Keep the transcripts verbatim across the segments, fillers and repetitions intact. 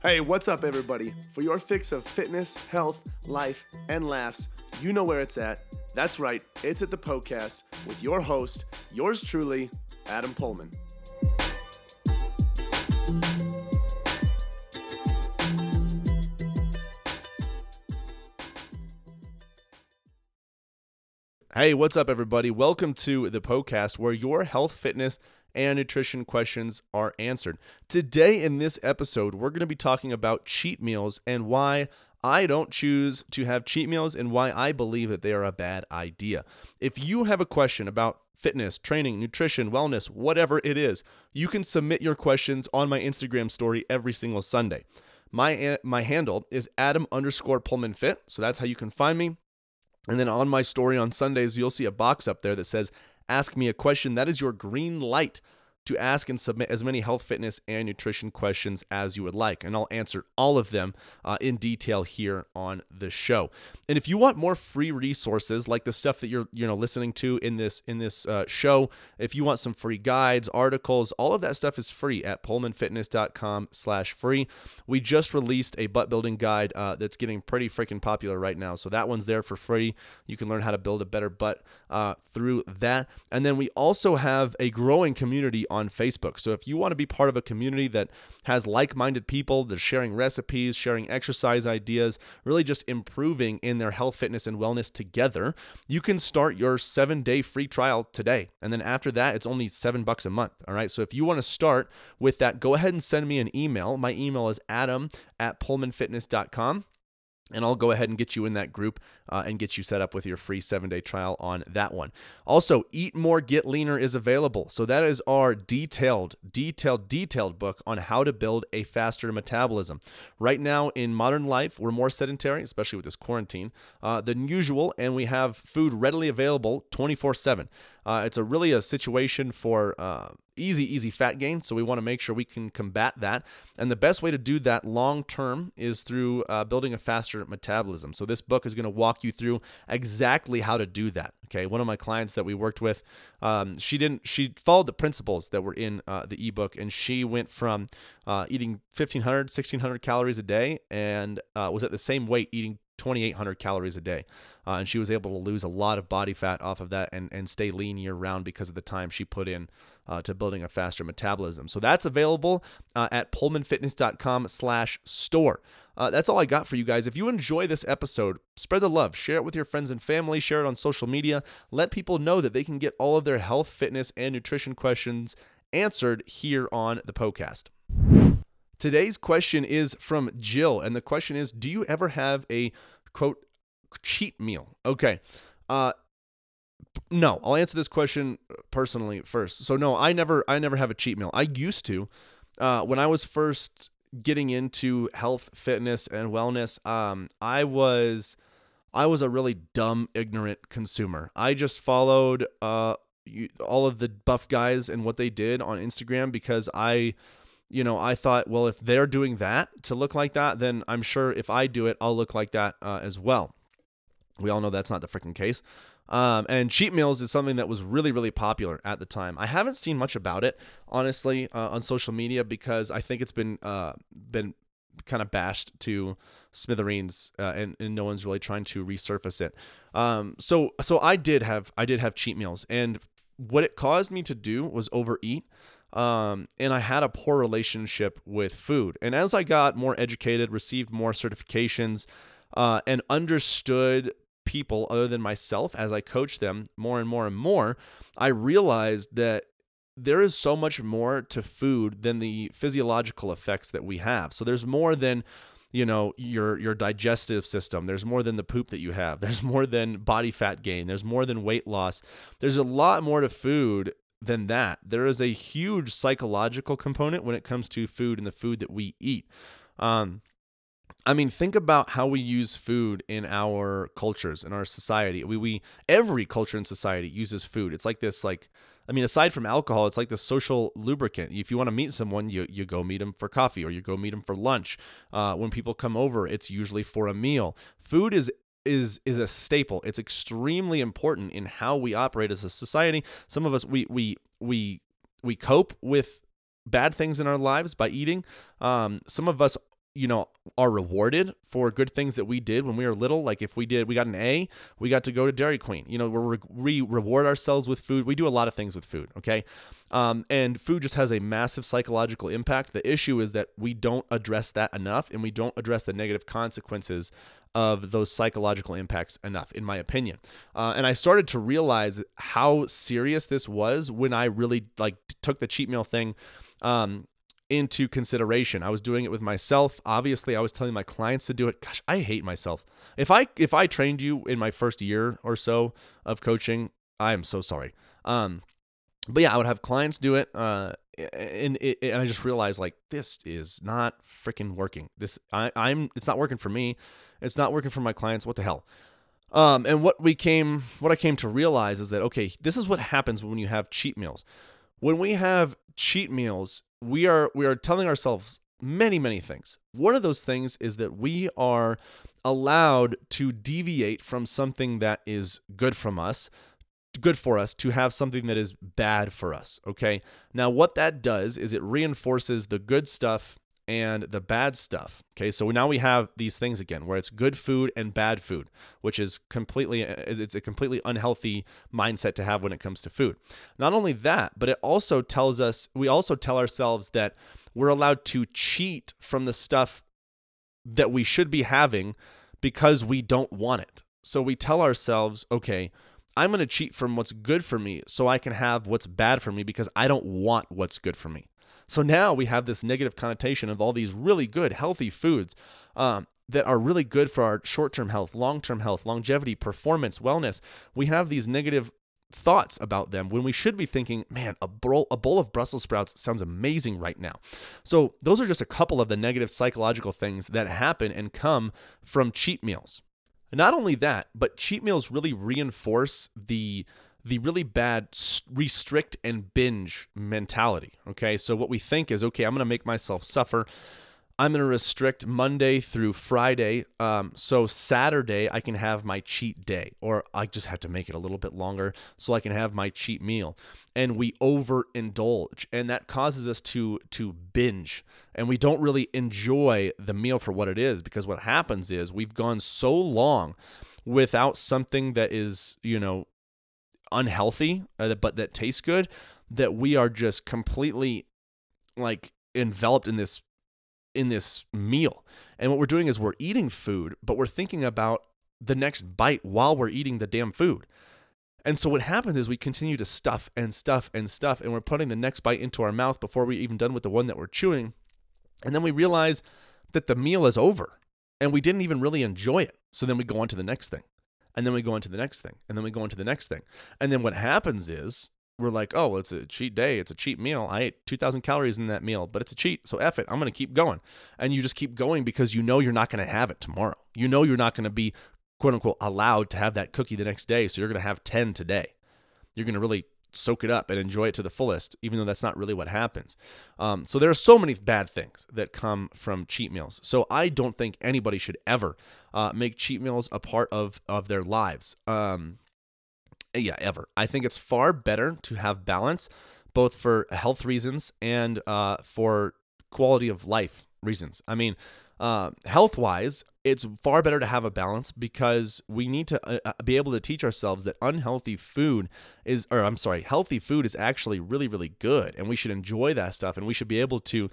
Hey, what's up, everybody? For your fix of fitness, health, life, and laughs, you know where it's at. That's right, it's at the Poecast with your host, yours truly, Adam Poehlmann. Hey, what's up, everybody? Welcome to the Poecast, where your health, fitness, and nutrition questions are answered. Today in this episode, we're going to be talking about cheat meals and why I don't choose to have cheat meals and why I believe that they are a bad idea. If you have a question about fitness, training, nutrition, wellness, whatever it is, you can submit your questions on my Instagram story every single Sunday. My my handle is Adam underscore Poehlmann Fit, so that's how you can find me. And then on my story on Sundays, you'll see a box up there that says, ask me a question. That is your green light to ask and submit as many health, fitness, and nutrition questions as you would like. And I'll answer all of them uh, in detail here on the show. And if you want more free resources like the stuff that you're you know listening to in this in this uh, show, if you want some free guides, articles, all of that stuff is free at PoehlmannFitness.com slash free. We just released a butt building guide uh, that's getting pretty freaking popular right now. So that one's there for free. You can learn how to build a better butt uh, through that. And then we also have a growing community on on Facebook. So if you want to be part of a community that has like-minded people, they're sharing recipes, sharing exercise ideas, really just improving in their health, fitness, and wellness together, you can start your seven-day free trial today. And then after that, it's only seven bucks a month. All right. So if you want to start with that, go ahead and send me an email. My email is adam at poehlmannfitness.com. And I'll go ahead and get you in that group uh, and get you set up with your free seven-day trial on that one. Also, Eat More, Get Leaner is available. So that is our detailed, detailed, detailed book on how to build a faster metabolism. Right now in modern life, we're more sedentary, especially with this quarantine, uh, than usual, and we have food readily available twenty-four seven. Uh, it's a really a situation for uh, easy, easy fat gain. So we want to make sure we can combat that. And the best way to do that long term is through uh, building a faster metabolism. So this book is going to walk you through exactly how to do that. Okay, one of my clients that we worked with, um, she didn't. She followed the principles that were in uh, the ebook, and she went from uh, eating fifteen hundred, sixteen hundred calories a day, and uh, was at the same weight eating twenty-eight hundred calories a day. Uh, and she was able to lose a lot of body fat off of that and, and stay lean year round because of the time she put in uh, to building a faster metabolism. So that's available uh, at PoehlmannFitness.com slash store. Uh, that's all I got for you guys. If you enjoy this episode, spread the love, share it with your friends and family, share it on social media, let people know that they can get all of their health, fitness, and nutrition questions answered here on the Poecast. Today's question is from Jill, and the question is, do you ever have a, quote, cheat meal? Okay, uh, no, I'll answer this question personally first. So no, I never I never have a cheat meal. I used to. Uh, when I was first getting into health, fitness, and wellness, um, I was I was a really dumb, ignorant consumer. I just followed uh, all of the buff guys and what they did on Instagram because I... You know, I thought, well, if they're doing that to look like that, then I'm sure if I do it, I'll look like that uh, as well. We all know that's not the freaking case. Um, and cheat meals is something that was really, really popular at the time. I haven't seen much about it, honestly, uh, on social media because I think it's been uh, been kind of bashed to smithereens, uh, and, and no one's really trying to resurface it. Um, so, so I did have I did have cheat meals, and what it caused me to do was overeat. Um, and I had a poor relationship with food. And as I got more educated, received more certifications, uh, and understood people other than myself as I coached them more and more and more, I realized that there is so much more to food than the physiological effects that we have. So there's more than, you know, your your digestive system. There's more than the poop that you have. There's more than body fat gain. There's more than weight loss. There's a lot more to food than that. There is a huge psychological component when it comes to food and the food that we eat. Um, I mean, think about how we use food in our cultures, in our society. We we every culture and society uses food. It's like this, like I mean, aside from alcohol, it's like the social lubricant. If you want to meet someone, you you go meet them for coffee or you go meet them for lunch. Uh, when people come over, it's usually for a meal. Food is. is is a staple. It's extremely important in how we operate as a society. Some of us, we we we we cope with bad things in our lives by eating. Um, some of us you know, are rewarded for good things that we did when we were little. Like if we did, we got an A, we got to go to Dairy Queen. You know, we re- reward ourselves with food. We do a lot of things with food, okay? Um, and food just has a massive psychological impact. The issue is that we don't address that enough, and we don't address the negative consequences of those psychological impacts enough, in my opinion. Uh, and I started to realize how serious this was when I really like took the cheat meal thing Um, into consideration. I was doing it with myself. Obviously, I was telling my clients to do it. Gosh, I hate myself. If I if I trained you in my first year or so of coaching, I am so sorry. Um, but yeah, I would have clients do it, uh, and it, and I just realized like this is not freaking working. This I I'm it's not working for me. It's not working for my clients. What the hell? Um, and what we came what I came to realize is that okay, this is what happens when you have cheat meals. When we have cheat meals, we are we are telling ourselves many, many things. One of those things is that we are allowed to deviate from something that is good from us, good for us, to have something that is bad for us, okay? Now, what that does is it reinforces the good stuff and the bad stuff, okay? So now we have these things again where it's good food and bad food, which is completely, it's a completely unhealthy mindset to have when it comes to food. Not only that, but it also tells us, we also tell ourselves that we're allowed to cheat from the stuff that we should be having because we don't want it. So we tell ourselves, okay, I'm going to cheat from what's good for me so I can have what's bad for me because I don't want what's good for me. So now we have this negative connotation of all these really good, healthy foods um, that are really good for our short-term health, long-term health, longevity, performance, wellness. We have these negative thoughts about them when we should be thinking, man, a bowl, a bowl of Brussels sprouts sounds amazing right now. So those are just a couple of the negative psychological things that happen and come from cheat meals. Not only that, but cheat meals really reinforce the the really bad restrict and binge mentality, okay? So what we think is, okay, I'm going to make myself suffer. I'm going to restrict Monday through Friday, um, so Saturday I can have my cheat day, or I just have to make it a little bit longer so I can have my cheat meal. And we overindulge, and that causes us to to binge, and we don't really enjoy the meal for what it is, because what happens is we've gone so long without something that is, you know, unhealthy, uh, but that tastes good, that we are just completely like enveloped in this in this meal. And what we're doing is we're eating food, but we're thinking about the next bite while we're eating the damn food. And so what happens is we continue to stuff and stuff and stuff, and we're putting the next bite into our mouth before we're even done with the one that we're chewing. And then we realize that the meal is over and we didn't even really enjoy it. So then we go on to the next thing. And then we go into the next thing, and then we go into the next thing. And then what happens is we're like, oh, well, it's a cheat day. It's a cheat meal. I ate two thousand calories in that meal, but it's a cheat. So F it. I'm going to keep going. And you just keep going because you know you're not going to have it tomorrow. You know you're not going to be, quote unquote, allowed to have that cookie the next day. So you're going to have ten today. You're going to really soak it up and enjoy it to the fullest, even though that's not really what happens. Um, so there are so many bad things that come from cheat meals. So I don't think anybody should ever uh, make cheat meals a part of, of their lives. Um, yeah, ever. I think it's far better to have balance, both for health reasons and uh, for quality of life reasons. I mean, uh, health-wise, it's far better to have a balance because we need to uh, be able to teach ourselves that unhealthy food is, or I'm sorry, healthy food is actually really, really good, and we should enjoy that stuff, and we should be able to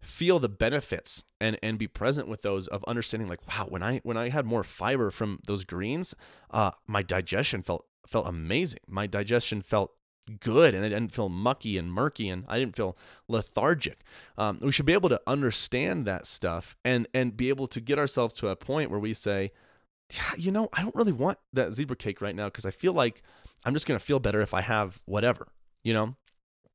feel the benefits and and be present with those of understanding like, wow, when I when I had more fiber from those greens, uh, my digestion felt felt amazing. My digestion felt good, and I didn't feel mucky and murky, and I didn't feel lethargic. Um, we should be able to understand that stuff and and be able to get ourselves to a point where we say, yeah, you know, I don't really want that zebra cake right now because I feel like I'm just going to feel better if I have whatever, you know,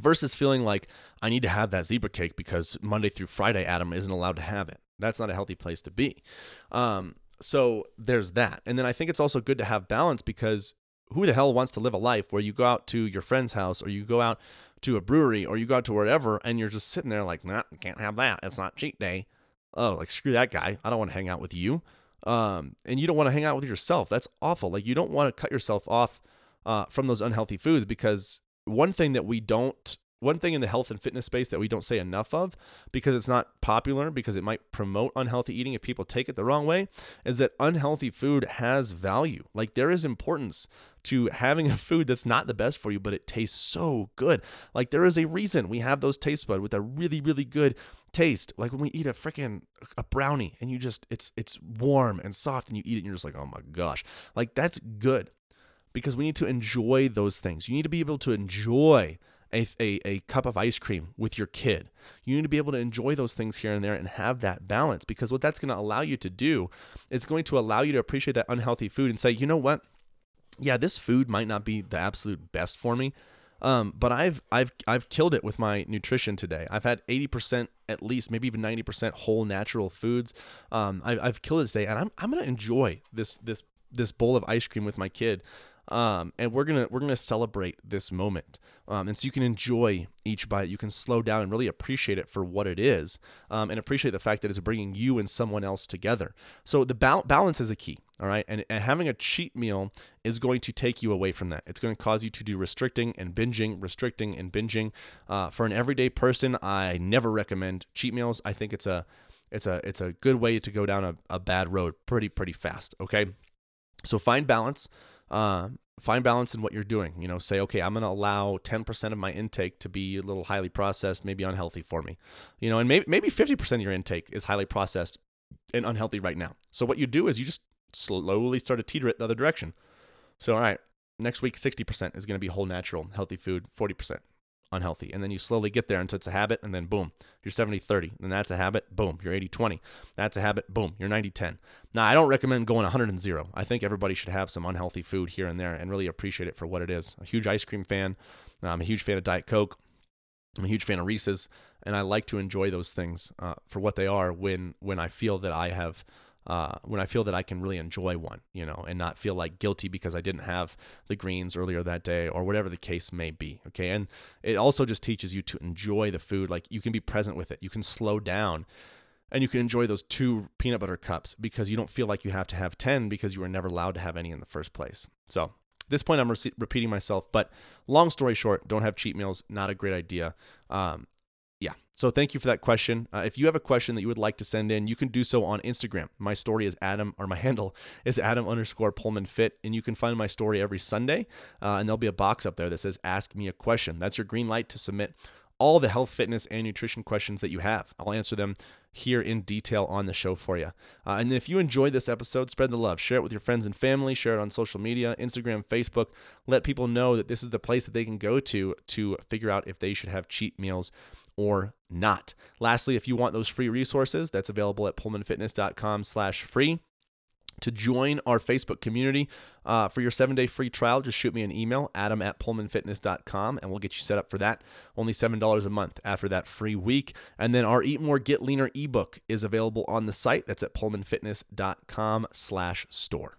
versus feeling like I need to have that zebra cake because Monday through Friday, Adam isn't allowed to have it. That's not a healthy place to be. Um, so there's that. And then I think it's also good to have balance because who the hell wants to live a life where you go out to your friend's house or you go out to a brewery or you go out to wherever and you're just sitting there like, nah, can't have that. It's not cheat day. Oh, like screw that guy. I don't want to hang out with you. Um, and you don't want to hang out with yourself. That's awful. Like you don't want to cut yourself off uh, from those unhealthy foods because one thing that we don't one thing in the health and fitness space that we don't say enough of, because it's not popular, because it might promote unhealthy eating if people take it the wrong way, is that unhealthy food has value. Like, there is importance to having a food that's not the best for you, but it tastes so good. Like, there is a reason we have those taste buds with a really, really good taste. Like when we eat a freaking a brownie and you just, it's it's warm and soft and you eat it and you're just like, oh my gosh, like that's good, because we need to enjoy those things. You need to be able to enjoy A, a, a cup of ice cream with your kid. You need to be able to enjoy those things here and there and have that balance, because what that's going to allow you to do, it's going to allow you to appreciate that unhealthy food and say, you know what? Yeah, this food might not be the absolute best for me, um, but I've I've I've killed it with my nutrition today. I've had eighty percent at least, maybe even ninety percent whole natural foods. Um, I, I've killed it today, and I'm I'm going to enjoy this this this bowl of ice cream with my kid. Um, and we're going to, we're going to celebrate this moment. Um, and so you can enjoy each bite. You can slow down and really appreciate it for what it is. Um, and appreciate the fact that it's bringing you and someone else together. So the ba- balance is the key. All right. And, and having a cheat meal is going to take you away from that. It's going to cause you to do restricting and binging, restricting and binging. Uh, for an everyday person, I never recommend cheat meals. I think it's a, it's a, it's a good way to go down a, a bad road pretty, pretty fast. Okay. So find balance. Uh, find balance in what you're doing. You know, say, okay, I'm going to allow ten percent of my intake to be a little highly processed, maybe unhealthy for me, you know, and maybe, maybe fifty percent of your intake is highly processed and unhealthy right now. So what you do is you just slowly start to teeter it the other direction. So, all right, next week, sixty percent is going to be whole natural, healthy food, forty percent unhealthy. And then you slowly get there until it's a habit, and then boom, you're seventy thirty. Then that's a habit, boom, you're eighty twenty. That's a habit, boom, you're ninety ten. Now, I don't recommend going one hundred and zero. I think everybody should have some unhealthy food here and there and really appreciate it for what it is. A huge ice cream fan. I'm a huge fan of Diet Coke. I'm a huge fan of Reese's, and I like to enjoy those things uh, for what they are when when I feel that I have Uh, when I feel that I can really enjoy one, you know, and not feel like guilty because I didn't have the greens earlier that day or whatever the case may be. Okay. And it also just teaches you to enjoy the food. Like, you can be present with it. You can slow down and you can enjoy those two peanut butter cups because you don't feel like you have to have ten because you were never allowed to have any in the first place. So at this point I'm re- repeating myself, but long story short, don't have cheat meals. Not a great idea. Um, Yeah. So thank you for that question. Uh, if you have a question that you would like to send in, you can do so on Instagram. My story is Adam, or my handle is Adam underscore Poehlmann Fit. And you can find my story every Sunday. Uh, and there'll be a box up there that says, ask me a question. That's your green light to submit all the health, fitness, and nutrition questions that you have. I'll answer them here in detail on the show for you. Uh, and if you enjoyed this episode, spread the love. Share it with your friends and family. Share it on social media, Instagram, Facebook. Let people know that this is the place that they can go to to figure out if they should have cheat meals or not. Lastly, if you want those free resources, that's available at PoehlmannFitness.com slash free. To join our Facebook community uh, for your seven-day free trial, just shoot me an email, adam at PoehlmannFitness.com, and we'll get you set up for that. Only seven dollars a month after that free week. And then our Eat More, Get Leaner ebook is available on the site. That's at PoehlmannFitness.com slash store.